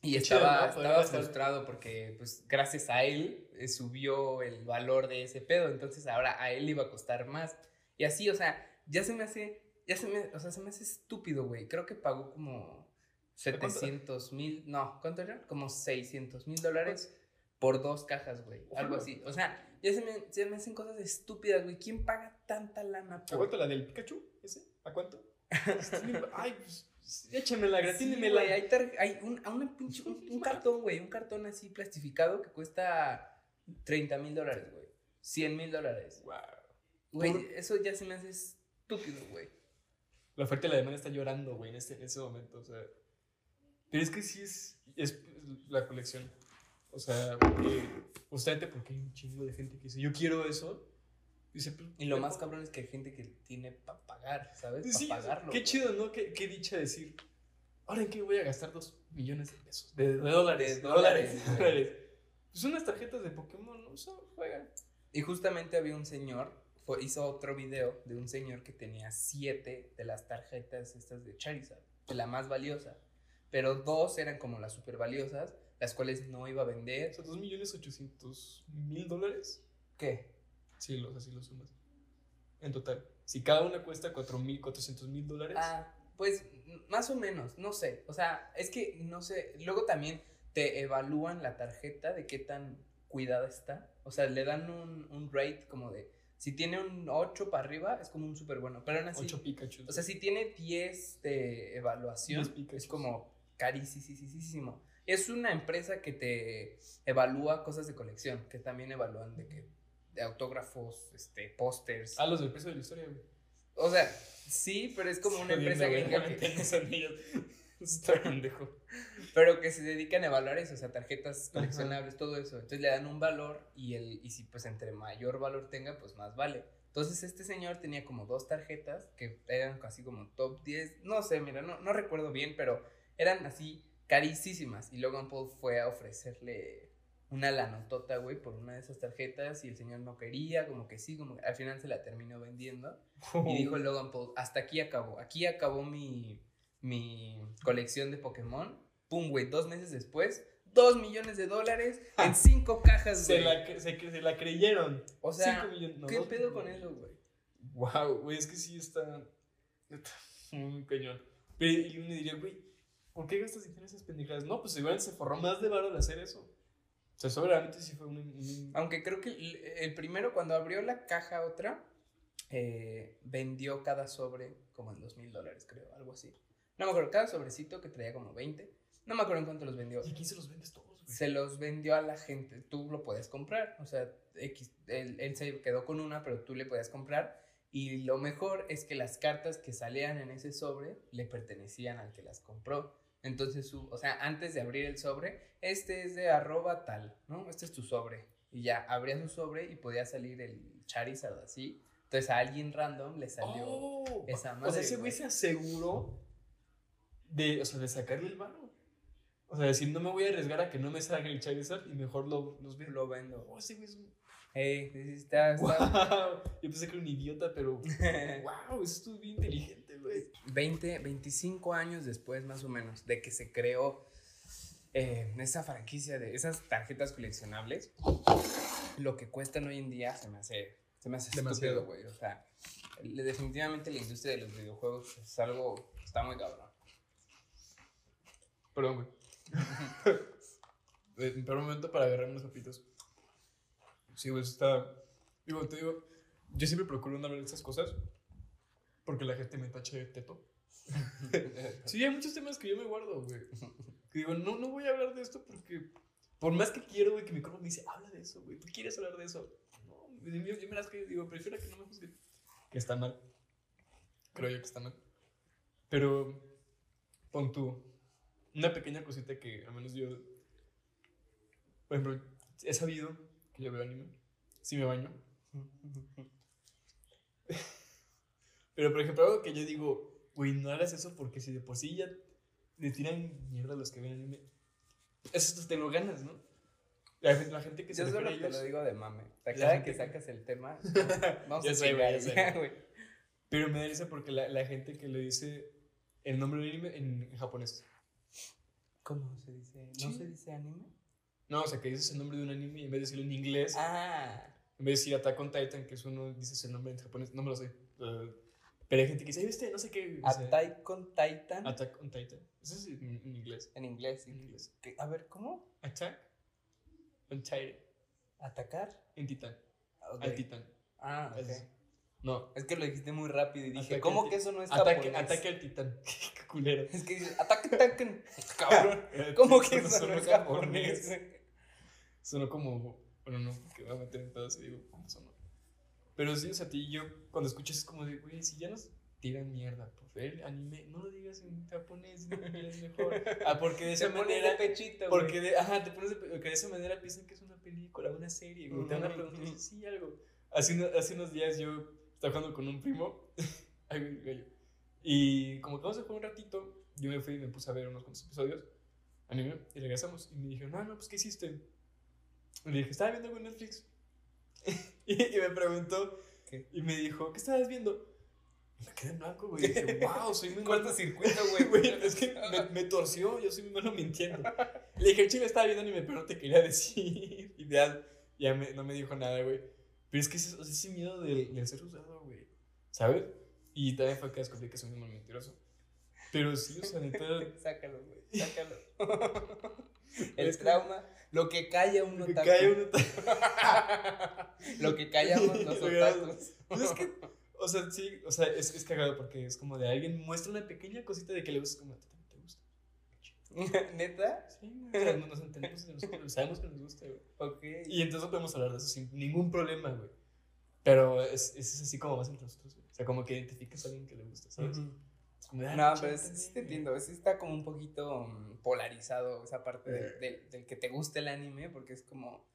Y qué estaba, chido, ¿no? Estaba frustrado porque, pues, gracias a él eh, subió el valor de ese pedo. Entonces, ahora a él iba a costar más. Y así, o sea, ya se me hace, ya se me, o sea, se me hace estúpido, güey. Creo que pagó como setecientos mil, no, ¿cuánto era? Como seiscientos mil dólares por dos cajas, güey. Algo así. O sea, ya se me, se me hacen cosas estúpidas, güey. ¿Quién paga tanta lana? ¿A cuánto la del Pikachu? ¿Ese? ¿A cuánto? Ay, pues. Échamela, gratínimela. Sí, hay tar- hay un, una pinche, un, un cartón, güey, un cartón así plastificado que cuesta treinta mil dólares, güey. cien mil dólares. Wow. Güey, por... eso ya se me hace estúpido, güey. La oferta de la demanda está llorando, güey, en, este, en ese momento, o sea. Pero es que sí es, es la colección. O sea, porque, justamente porque hay un chingo de gente que dice, yo quiero eso. Y lo más cabrón es que hay gente que tiene para pagar, ¿sabes? Para sí, pagarlo. Qué chido, ¿no? Qué, qué dicha decir. Ahora en qué voy a gastar dos millones de pesos. De, de, de dólares. De dólares. De dólares. dólares. Pues unas tarjetas de Pokémon no se juegan. Y justamente había un señor, fue, hizo otro video de un señor que tenía siete de las tarjetas estas de Charizard, de la más valiosa. Pero dos eran como las super valiosas, las cuales no iba a vender. O sea, dos millones ochocientos mil dólares. ¿Qué? Sí, los, así lo sumas. En total. Si cada una cuesta cuatrocientos mil dólares. Ah, pues más o menos, no sé. O sea, es que no sé. Luego también te evalúan la tarjeta de qué tan cuidada está. O sea, le dan un, un rate como de. Si tiene un ocho para arriba, es como un súper bueno. Pero aún así. ocho Pikachu. O sea, si tiene diez de evaluación, es como carísimo. Es una empresa que te evalúa cosas de colección, que también evalúan de que. De autógrafos, este, pósters. Ah, los del precio de la historia, güey. O sea, sí, pero es como sí, una empresa gringa que son ellos. Está pendejo. Pero que se dedican a evaluar eso, o sea, tarjetas coleccionables, todo eso. Entonces le dan un valor y el y si pues entre mayor valor tenga, pues más vale. Entonces este señor tenía como dos tarjetas que eran casi como top diez, no sé, mira, no no recuerdo bien, pero eran así carísimas y Logan Paul fue a ofrecerle una lanotota, güey, por una de esas tarjetas y el señor no quería, como que sí, como que al final se la terminó vendiendo. Oh. Y dijo Logan Paul, hasta aquí acabó, aquí acabó mi, mi colección de Pokémon. Pum, güey, dos meses después dos millones de dólares en cinco cajas, güey. Se la, se, se la creyeron. O sea, millones, no, ¿qué pedo con eso, güey? Wow, güey, es que sí está, está muy cañón. Pero yo me diría, güey, ¿por qué gastas dinero en esas pendejadas? No, pues igual se forró más de varo al hacer eso. O sea, seguramente sí fue un, un... Aunque creo que el, el primero, cuando abrió la caja otra, eh, vendió cada sobre como en dos mil dólares, creo, algo así. No me acuerdo, cada sobrecito que traía como veinte. No me acuerdo en cuánto los vendió. ¿Y quién se los vendes todos, güey? Se los vendió a la gente. Tú lo podías comprar. O sea, X, él, él se quedó con una, pero tú le podías comprar. Y lo mejor es que las cartas que salían en ese sobre le pertenecían al que las compró. Entonces, su, o sea, antes de abrir el sobre, este es de arroba tal, ¿no? Este es tu sobre. Y ya abrías un sobre y podía salir el Charizard así. Entonces, a alguien random le salió oh, esa madre. O sea, ese güey se aseguró de, o sea, de sacarle el varo. O sea, decir, no me voy a arriesgar a que no me salga el Charizard y mejor lo, los vendo. Lo vendo. Oh, ese güey es un... Hey, está, está. Wow. Yo pensé que era un idiota, pero wow, estuvo bien inteligente, güey. veinte, veinticinco años después, más o menos, de que se creó eh, esa franquicia de esas tarjetas coleccionables, lo que cuestan hoy en día se me hace, se me hace demasiado, güey. O sea, le, definitivamente la industria de los videojuegos es algo, está muy cabrón. Perdón, güey. Espera un momento para agarrarme los zapitos. Sí, güey, está... Digo, te digo, yo siempre procuro no hablar de estas cosas porque la gente me tacha de teto. Sí, hay muchos temas que yo me guardo, güey. Que digo, no, no voy a hablar de esto porque... Por más que quiero, güey, que mi cuerpo me dice, habla de eso, güey. ¿Tú quieres hablar de eso? No, yo, yo me las que digo, prefiero que no me juzguen. Que está mal. Creo yo que está mal. Pero, pon tú, una pequeña cosita que al menos yo... Por ejemplo, he sabido... Yo veo anime, sí me baño. Pero por ejemplo, algo que yo digo, güey, no hagas eso porque si de por sí ya le tiran mierda a los que ven anime, eso te lo ganas, ¿no? La gente, la gente que se yo solo ellos, te lo digo de mame. O sea, cada que sacas el tema, vamos a llegar, güey. Pero me da risa porque la, la gente que le dice el nombre del anime en, en japonés. ¿Cómo se dice? ¿No ¿Sí? se dice anime? No, o sea, que dices el nombre de un anime y en vez de decirlo en inglés, ah. en vez de decir Attack on Titan, que es uno, dices el nombre en japonés, no me lo sé. Uh, pero hay gente que dice, ¿viste? No sé qué. Attack on Titan. Attack on Titan. Eso es en, en inglés. En inglés, sí. En inglés. ¿Qué? A ver, ¿cómo? Attack on Titan. ¿Atacar? En titán. Okay. Al titán. Ah, ok. Es, no. Es que lo dijiste muy rápido y dije, ataque ¿cómo que titán. Eso no es japonés? Ataque, ataque al titán. Qué culero. Es que dices, ataque titán. Cabrón. ¿Cómo que eso no es japonés? Sonó como, bueno, no, porque me voy a meter en pedos y digo, ¿cómo sonó? Pero sí, o sea, ti, yo cuando escuchas es como de, güey, si ya nos tiran mierda por ver anime, no lo digas en japonés, no lo digas mejor. Ah, porque de esa manera. Te pones de pechito, güey. Porque de, ajá, te pones de pechito, porque de esa manera piensan que es una película, una serie, güey. Te van a preguntar, sí, algo. Hace, hace unos días yo estaba jugando con un primo, y como que vamos a jugar un ratito, yo me fui y me puse a ver unos cuantos episodios, anime, y regresamos. Y me dijeron, no, no, pues, ¿qué hiciste? Y le dije, estaba viendo algo en Netflix. y, y me preguntó, ¿qué? Y me dijo, ¿qué estabas viendo? Y me quedé en blanco, güey. Y dije, wow, soy muy malo. Cortocircuito, güey. Es que me, me torció, yo soy muy malo mintiendo. Le dije, chile, estaba viendo anime, pero no te quería decir. Y ya, ya me, no me dijo nada, güey. Pero es que ese, o sea, ese miedo del de ser usado, güey. ¿Sabes? Y también fue que descubrí que soy muy malo mentiroso. Pero sí, o sea, neta. Sácalo, güey. Sácalo. El es trauma. Lo que calla uno lo que calla uno lo que callamos nosotros. Pues es que, o sea, sí, o sea, es, es cagado porque es como de alguien muestra una pequeña cosita de que le gusta, como a ti también te gusta. ¿Neta? Sí, o sea, nos entendemos y nosotros sabemos que nos gusta, güey. Okay. Y entonces podemos hablar de eso sin ningún problema, güey. Pero es, es así como vas entre nosotros, güey. O sea, como que identificas a alguien que le gusta, ¿sabes? Uh-huh. No, pero es, sí te entiendo, sí está como un poquito um, polarizado esa parte yeah. del, del, del que te guste el anime, porque es como,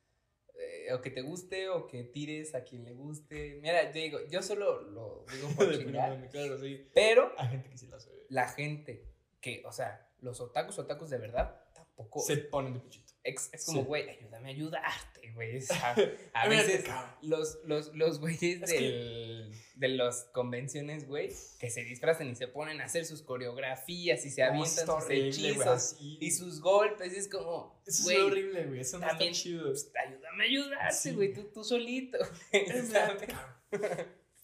eh, o que te guste o que tires a quien le guste. Mira, yo digo, yo solo lo digo por chingar, claro, sí. Pero a gente que sí la, la gente que, o sea, los otakus, otakus de verdad, tampoco se ponen de pichito. Es, es como, güey, sí. ayúdame a ayudarte, güey. A veces los, los, los güeyes del... del, de las convenciones, güey, que se disfrazan y se ponen a hacer sus coreografías y se avientan sus hechizos y sus golpes. Y es como, güey, eso es horrible, güey. Eso no está chido. Pues, ayúdame a ayudarte, güey. Tú, tú solito.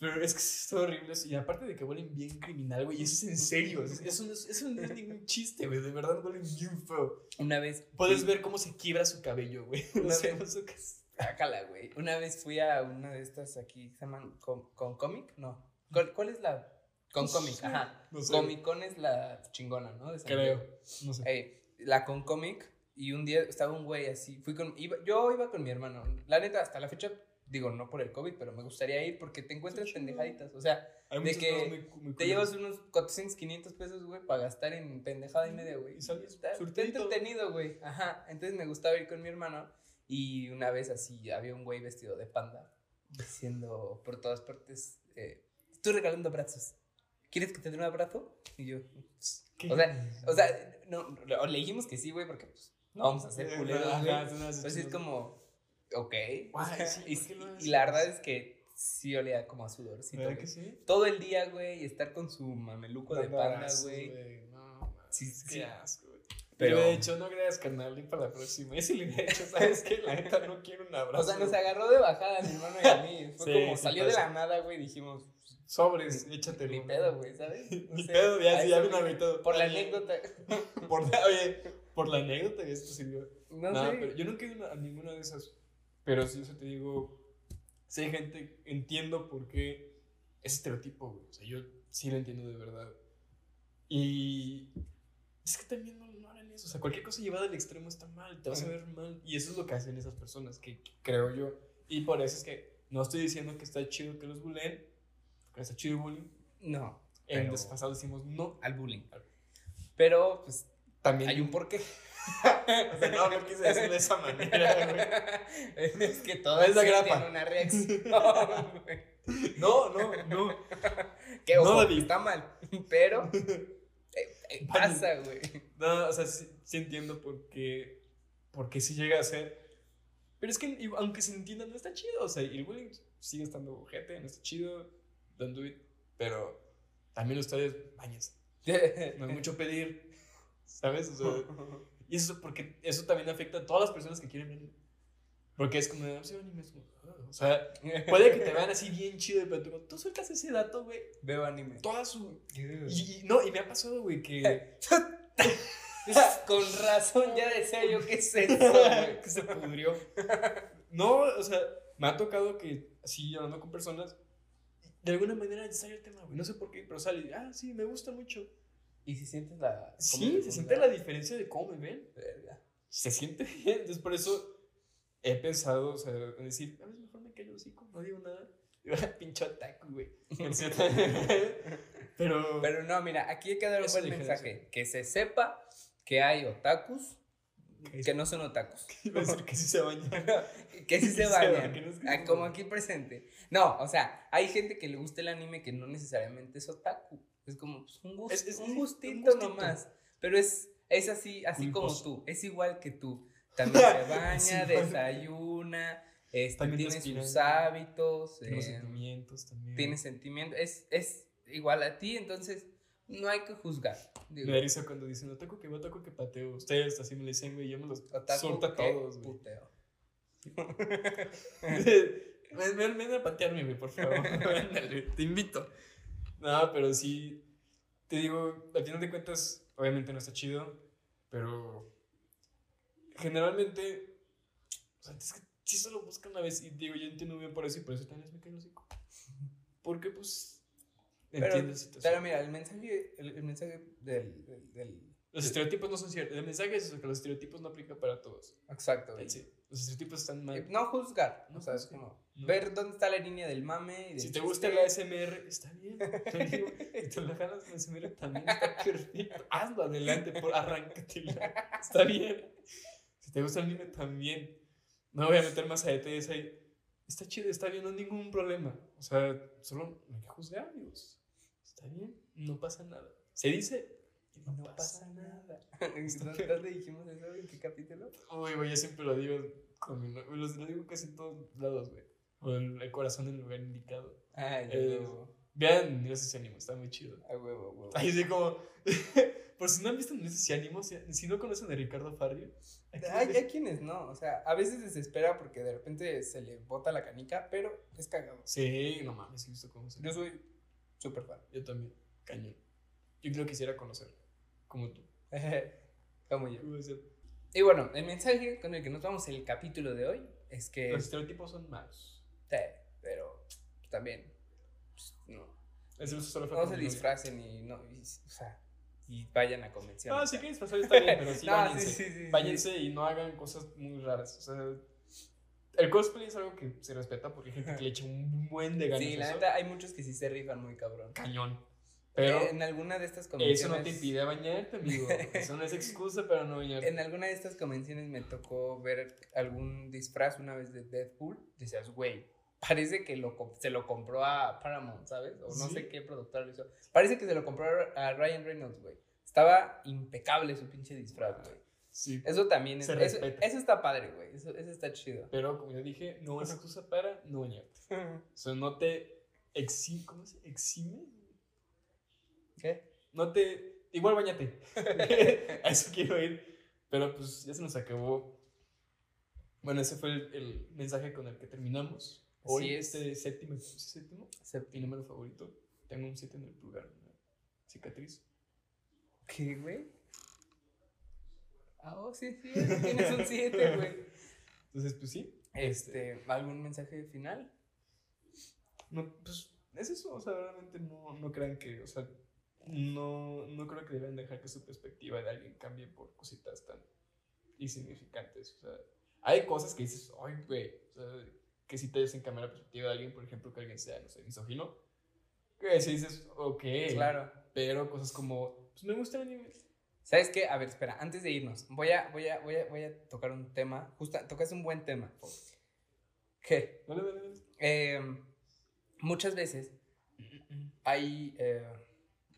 Pero es que es horrible eso. Y aparte de que huelen bien criminal, güey. Eso es en serio. Eso no es, eso no es ningún chiste, güey. De verdad huelen bien feo. Una vez. Puedes ver cómo se quiebra su cabello, güey. Una vez. Su Cácala, güey. Una vez fui a una de estas aquí. ¿Se llaman con, con Comic? No. ¿Cuál, cuál es la? Con Comic. Ajá. No sé. Comic Con es la chingona, ¿no? De San Creo. Diego. No sé. Hey, la con Comic. Y un día estaba un güey así. Fui con. Iba, yo iba con mi hermano. La neta, hasta la fecha. Digo, no por el COVID, pero me gustaría ir porque te encuentras pendejaditas. O sea, hay de que muy, muy te llevas unos cuatrocientos, quinientos pesos, güey, para gastar en pendejada y media, güey. Y sales está, está entretenido, güey. Ajá. Entonces me gustaba ir con mi hermano. Y una vez así había un güey vestido de panda diciendo por todas partes, eh, estoy regalando abrazos. ¿Quieres que te dé un abrazo? Y yo, ¿qué? O sea, o sea no, no, le dijimos que sí, güey, porque pues no vamos a ser culeros, güey. Entonces es como... Ok. Wow, sí, y, no y la verdad es que sí olía como a sudorcito. ¿Verdad que sí? Todo el día, güey, y estar con su mameluco no, de panda, güey. No, man. Sí, sí. Qué asco, güey. Pero de hecho, no creas, carnal, y para la próxima. Y si le he hecho, ¿sabes qué? La neta no quiero un abrazo. O sea, nos agarró de bajada, mi hermano y a mí. Fue sí, como sí, salió de la nada, güey, dijimos. Sobres, échate. Ni pedo, güey, ¿sabes? Ni pedo, ya, ya me habitó. Por la anécdota. Oye, por la anécdota que esto sirvió. No sé. Pero yo nunca he ido a ninguna de esas. Pero si eso te digo, si hay gente, entiendo por qué ese estereotipo, güey. O sea, yo sí lo entiendo de verdad. Y es que también no, no harán eso. O sea, cualquier cosa llevada al extremo está mal, te vas a ver mal. Y eso es lo que hacen esas personas, que, que creo yo. Y por eso es que no estoy diciendo que está chido que los bulleen, que está chido el bullying. No. En desfasado decimos no al bullying. Pero, pues, también hay un porqué. O sea, no, no quise decirlo de esa manera, güey. Es que todo eso tiene una reacción, güey. No, no, no. Que ojo, no, está mal, pero eh, eh, pasa, güey. No, o sea, sí, sí entiendo por qué, porque sí llega a ser. Pero es que aunque se entienda, no está chido. O sea, el bullying sigue estando bojete, no está chido. Don't do it. Pero también ustedes, bañense. No hay mucho pedir, ¿sabes? O sea, y eso porque eso también afecta a todas las personas que quieren ver. Porque es como, ah, sí, anime, es como, oh. O sea, puede que te vean así bien chido, pero tú, tú sueltas ese dato, güey. Veo anime. Toda su... Yeah. Y, y, no, y me ha pasado, güey, que... Con razón ya decía yo, ¿qué es eso, güey? Que se pudrió. No, o sea, me ha tocado que, así, hablando con personas, de alguna manera sale el tema, güey. No sé por qué, pero sale, ah, sí, me gusta mucho. Y si sientes la... Sí, se siente la diferencia de cómo me ven. Se siente bien. Entonces, por eso he pensado, o sea, decir, a veces mejor me callo el hocico, no digo nada. Pincho otaku, güey. Pero... Pero no, mira, aquí hay que dar un buen mensaje. Que se sepa que hay otakus que no son otakus. Que decir que sí se bañan. Que sí se bañan. Como aquí presente. No, o sea, hay gente que le gusta el anime que no necesariamente es otaku. Es como pues, un, gust, es, es, un, gustito un gustito nomás. Pero es, es así, así un como post. Tú. Es igual que tú. También se baña, sí, desayuna, este, tiene respiran, sus hábitos. Tiene eh, sentimientos también. Tiene sentimientos. Es, es igual a ti, entonces no hay que juzgar. Digo. Me risa cuando dicen, otaku que va, otaku que pateo. Ustedes así me le dicen, güey, yo me los solto a todos, güey. Puteo. Ven, ven a patearme, güey, por favor. Ándale, te invito. No, pero sí, te digo, al final de cuentas, obviamente no está chido, pero generalmente, o sea, es que sí solo buscan una vez, y digo, yo entiendo bien por eso, y por eso también me cae el hocico. Porque, pues, entiendo la situación. Pero mira, el mensaje, el, el mensaje del, del, del... Los estereotipos no son ciertos, el mensaje es eso, que los estereotipos no aplican para todos. Exacto. Sí, los estereotipos están mal. No juzgar, no, o sea, es como... No. Ver dónde está la línea del mame. Y del si te gusta la A S M R, está bien. Y te la ganas la A S M R también, está perfecto. Hazlo adelante, por, arráncatela. Está bien. Si te gusta el anime, también. No voy a meter más a detalles ahí. Está chido, está bien, no hay ningún problema. O sea, solo no hay que juzgar, amigos. Está bien, no pasa nada. Se dice. No, no pasa, pasa nada. ¿Dónde le dijimos eso? ¿En qué capítulo? Uy, güey, yo siempre lo digo. Con mi, los, lo digo casi en todos lados, güey. o el, el corazón en el lugar indicado. Ah, ya. Eh, vean Dioses y Ánimos, está muy chido. Ah, huevo, huevo. Ahí sí, como. Por si no han visto Dioses y Ánimos, si no conocen a Ricardo Farrio. Hay, hay quienes no, o sea, a veces desespera porque de repente se le bota la canica, pero es cagado. Sí, no mames, he visto cómo se. Yo soy súper fan. Yo también, cañón. Yo creo que quisiera conocerlo, como tú. Como yo. Y bueno, el mensaje con el que nos vamos en el capítulo de hoy es que los estereotipos son malos. Sí, pero también pues, no. Eso solo no se disfracen y no, y, o sea, y vayan a convenciones. No, sí que disfrazar está bien, pero sí, no, váyanse, sí, sí, sí, váyanse sí. Y no hagan cosas muy raras. O sea, el cosplay es algo que se respeta porque hay gente que le echa un buen de ganas. Sí, la neta hay muchos que sí se rifan muy cabrón. Cañón. Pero en alguna de estas convenciones. Eso no te impide bañarte, amigo. Eso no es excusa para no bañarte. En alguna de estas convenciones me tocó ver algún disfraz una vez de Deadpool. Decías, güey, parece que lo, se lo compró a Paramount, ¿sabes? O no, ¿sí? Sé qué productor lo hizo. Parece que se lo compró a Ryan Reynolds, güey. Estaba impecable su pinche disfraz, güey. Sí. Eso también es. Se eso, eso está padre, güey. Eso, eso está chido. Pero como yo dije, no es excusa para no bañarte. O sea, no te exime. ¿Cómo se exime? ¿Qué? No te... Igual bañate. A eso quiero ir. Pero pues ya se nos acabó. Bueno, ese fue el, el mensaje con el que terminamos. Hoy sí, este es. séptimo, séptimo Séptimo. Mi número favorito. Tengo un siete en el pulgar, una cicatriz. ¿Qué, güey? Ah, oh, sí, sí, tienes un siete, güey. Entonces, pues sí. Este, este, ¿algún mensaje final? No, pues... Es eso, o sea, realmente no, no crean que, o sea, no, no creo que deben dejar que su perspectiva de alguien cambie por cositas tan insignificantes. O sea, hay cosas que dices, ay, güey, o sea, que si te desencambiar la perspectiva de alguien, por ejemplo, que alguien sea, no sé, misógino, que si dices, ok, claro. Pero cosas como, pues me gusta el anime. ¿Sabes qué? A ver, espera, antes de irnos, voy a, voy a, voy a, voy a tocar un tema, justo, tocas un buen tema. ¿Qué? Dale, dale, dale. Eh... Muchas veces hay, eh,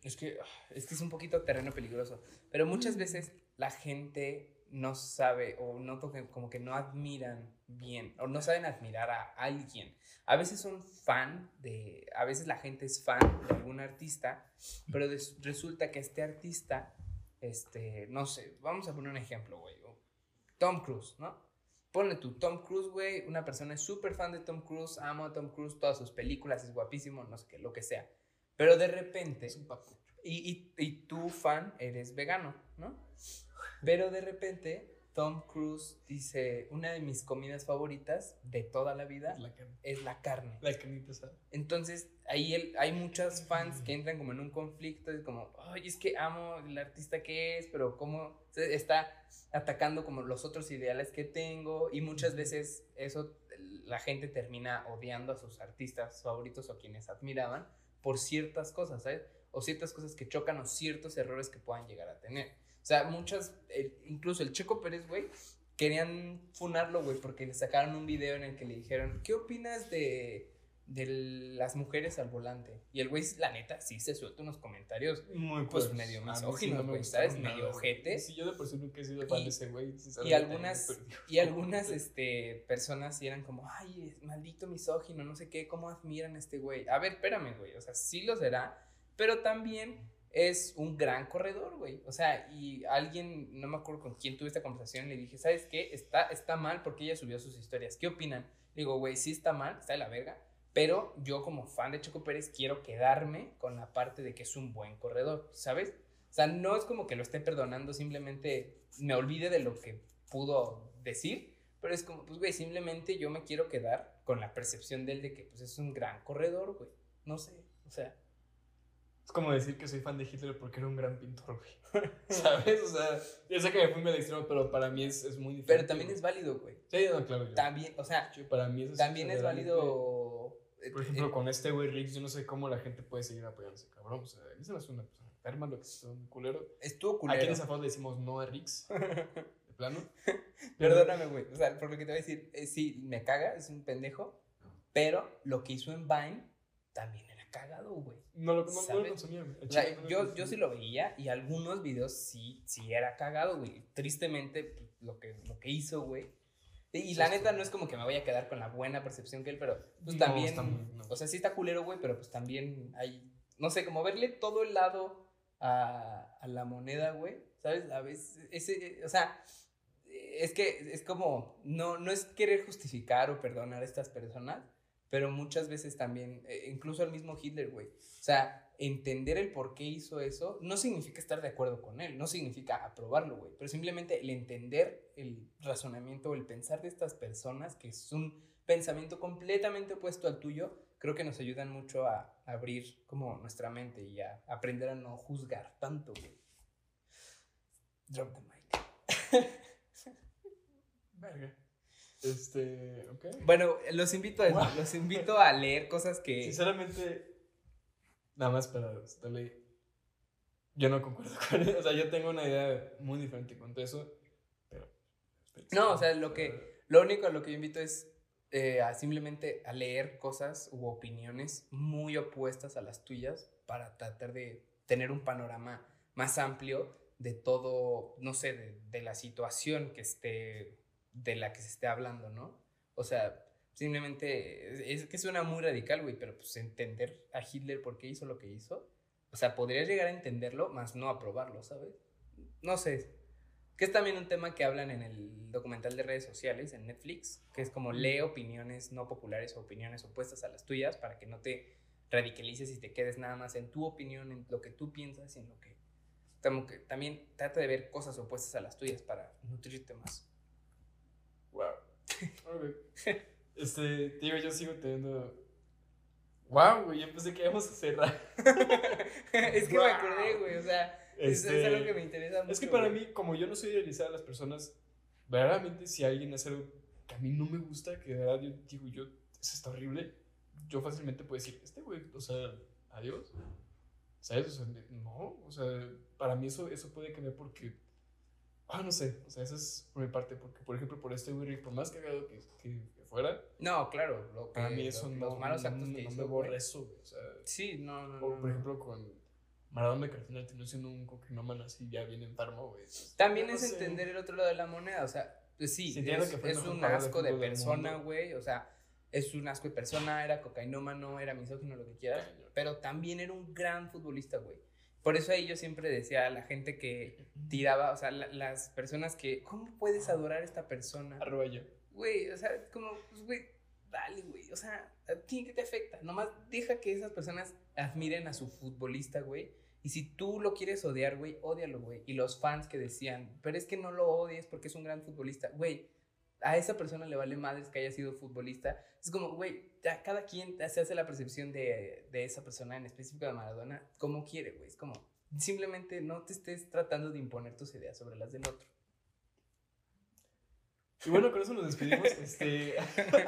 es que, es que es un poquito terreno peligroso, pero muchas veces la gente no sabe o no como que no admiran bien o no saben admirar a alguien. A veces son fan de, a veces la gente es fan de algún artista, pero des, resulta que este artista, este, no sé, vamos a poner un ejemplo, güey, Tom Cruise, ¿no? Ponle tú, Tom Cruise, güey, una persona es súper fan de Tom Cruise, amo a Tom Cruise, todas sus películas, es guapísimo, no sé qué, lo que sea. Pero de repente... Es un papucho. Y, y, y tú, fan, eres vegano, ¿no? Pero de repente, Tom Cruise dice, una de mis comidas favoritas de toda la vida la es la carne. La carnita asada. Entonces, ahí el, hay muchas fans que entran como en un conflicto, es como, ay, es que amo el artista que es, pero cómo... está atacando como los otros ideales que tengo y muchas veces eso la gente termina odiando a sus artistas favoritos o quienes admiraban por ciertas cosas, ¿sabes? O ciertas cosas que chocan o ciertos errores que puedan llegar a tener. O sea, muchas, eh, incluso el Checo Pérez, güey, querían funarlo, güey, porque le sacaron un video en el que le dijeron, ¿qué opinas de... de las mujeres al volante? Y el güey, la neta, sí se suelta unos comentarios muy pues cuerpos. Medio misóginos, güey, sí, no ¿sabes? Medio ojete. Sí, yo de por sí nunca he sido fan de ese güey. Y algunas, y algunas este, personas sí eran como, ay, es maldito misógino, no sé qué, cómo admiran a este güey. A ver, espérame, güey, o sea, sí lo será, pero también es un gran corredor, güey. O sea, y alguien, no me acuerdo con quién tuve esta conversación, le dije, ¿sabes qué? Está, está mal porque ella subió sus historias. ¿Qué opinan? Le digo, güey, sí está mal, está de la verga. Pero yo como fan de Checo Pérez quiero quedarme con la parte de que es un buen corredor, ¿sabes? O sea, no es como que lo esté perdonando, simplemente me olvide de lo que pudo decir, pero es como, pues, güey, simplemente yo me quiero quedar con la percepción de él de que, pues, es un gran corredor, güey. No sé, o sea. Es como decir que soy fan de Hitler porque era un gran pintor, güey. ¿Sabes? O sea, yo sé que me fui medio extremo, pero para mí es, es muy diferente. Pero también es válido, güey. Sí, no, claro. Yo. También, o sea, yo, para mí eso también es válido... Por ejemplo, con este güey Riggs, yo no sé cómo la gente puede seguir apoyándose, cabrón. O sea, esa no es una persona enferma, lo que es un culero. Estuvo culero. Aquí en esa foto le decimos no a Riggs, de plano. Perdóname, güey. O sea, por lo que te voy a decir, eh, sí, me caga, es un pendejo. Pero lo que hizo en Vine también era cagado, güey. No lo, no, no lo consumía, güey. O sea, no yo, consumía. Yo sí lo veía y algunos videos sí, sí era cagado, güey. Tristemente, lo que, lo que hizo, güey. Y la sí, neta, no es como que me voy a quedar con la buena percepción que él, pero pues no, también, también no. O sea, sí está culero, güey, pero pues también hay, no sé, como verle todo el lado a, a la moneda, güey, ¿sabes? A veces, ese, o sea, es que es como, no, no es querer justificar o perdonar a estas personas, pero muchas veces también, incluso al mismo Hitler, güey, o sea, entender el por qué hizo eso no significa estar de acuerdo con él, no significa aprobarlo, güey, pero simplemente el entender el razonamiento o el pensar de estas personas, que es un pensamiento completamente opuesto al tuyo, creo que nos ayudan mucho a abrir como nuestra mente y a aprender a no juzgar tanto, güey. Drop the mic. Verga. Este, ok. Bueno, los invito a eso, wow. Los invito a leer cosas que... Sinceramente... Nada más para darle, yo no concuerdo con eso, o sea, yo tengo una idea muy diferente con todo eso, pero... No, o sea, lo que, lo único a lo que yo invito es eh, a simplemente a leer cosas u opiniones muy opuestas a las tuyas para tratar de tener un panorama más amplio de todo, no sé, de, de la situación que esté, de la que se esté hablando, ¿no? O sea... Simplemente, es que suena muy radical, güey, pero pues entender a Hitler por qué hizo lo que hizo, o sea, podrías llegar a entenderlo, más no aprobarlo, ¿sabes? No sé, que es también un tema que hablan en el documental de redes sociales, en Netflix, que es como lee opiniones no populares o opiniones opuestas a las tuyas para que no te radicalices y te quedes nada más en tu opinión, en lo que tú piensas, en lo que... Como que también trata de ver cosas opuestas a las tuyas para nutrirte más. Wow. Okay. Este, tío, yo sigo teniendo. ¡Wow, güey! Yo pensé que íbamos a cerrar. Es que wow. Me acordé, güey. O sea, este, eso es algo que me interesa mucho. Es que para güey. mí, como yo no soy idealizada a las personas, verdaderamente, si alguien hace algo que a mí no me gusta, que de verdad yo digo, yo, eso está horrible, yo fácilmente puedo decir, este güey, o sea, adiós. ¿Sabes? O sea, no. O sea, para mí eso, eso puede cambiar porque. Ah, oh, no sé. O sea, esa es por mi parte. Porque, por ejemplo, por este güey, por más cagado que, que, que fuera. No, claro. Lo que, para mí eso lo, no, los malos actos no, que no hizo, me borra eso. O sea, sí, no, no. O, por ejemplo, con Maradona, que al final terminó siendo un coquinóman así ya bien enfermo, güey. También no es sé. entender el otro lado de la moneda. O sea, pues sí, sí es, que es un asco de, de persona, güey. O sea, es un asco de persona. Era cocainómano, era misógino, lo que quieras. Ay, pero también era un gran futbolista, güey. Por eso ahí yo siempre decía a la gente que tiraba, o sea, la, las personas que, ¿cómo puedes adorar a esta persona? Arroba yo. Güey, o sea, como, pues, güey, dale, güey, o sea, ¿a ti qué te afecta? Nomás deja que esas personas admiren a su futbolista, güey, y si tú lo quieres odiar, güey, ódialo, güey. Y los fans que decían, pero es que no lo odies porque es un gran futbolista, güey, a esa persona le vale madres que haya sido futbolista. Es como, güey, a cada quien se hace la percepción de, de esa persona, en específico de Maradona, como quiere, güey. Es como, simplemente no te estés tratando de imponer tus ideas sobre las del otro. Y bueno, con eso nos despedimos. Este,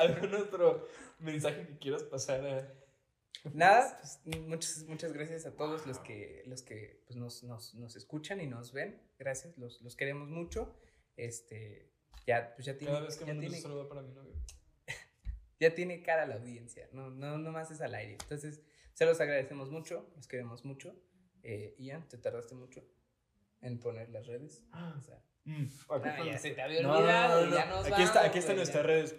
¿algún otro mensaje que quieras pasar a...? Nada, pues, muchas, muchas gracias a todos los que, los que pues, nos, nos, nos escuchan y nos ven. Gracias, los, los queremos mucho. Este... Ya, pues ya tiene, Cada vez que ya tiene, saludo para mi novio. Ya tiene cara la audiencia, no, no, no más es al aire. Entonces, se los agradecemos mucho, los queremos mucho. Eh, Ian, te tardaste mucho en poner las redes. O sea, mm, no, ya se te había olvidado, no, no, no, ya nos aquí vamos, está, aquí están pues, nuestras redes.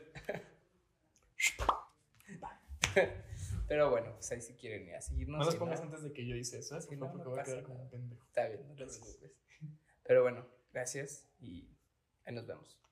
Pero bueno, pues ahí si sí quieren ir a seguirnos. No los pongas antes de que yo hice eso, ¿sí? No, no, porque no voy a quedar como un pendejo. Está bien, no te preocupes. Pero bueno, gracias y ahí nos vemos.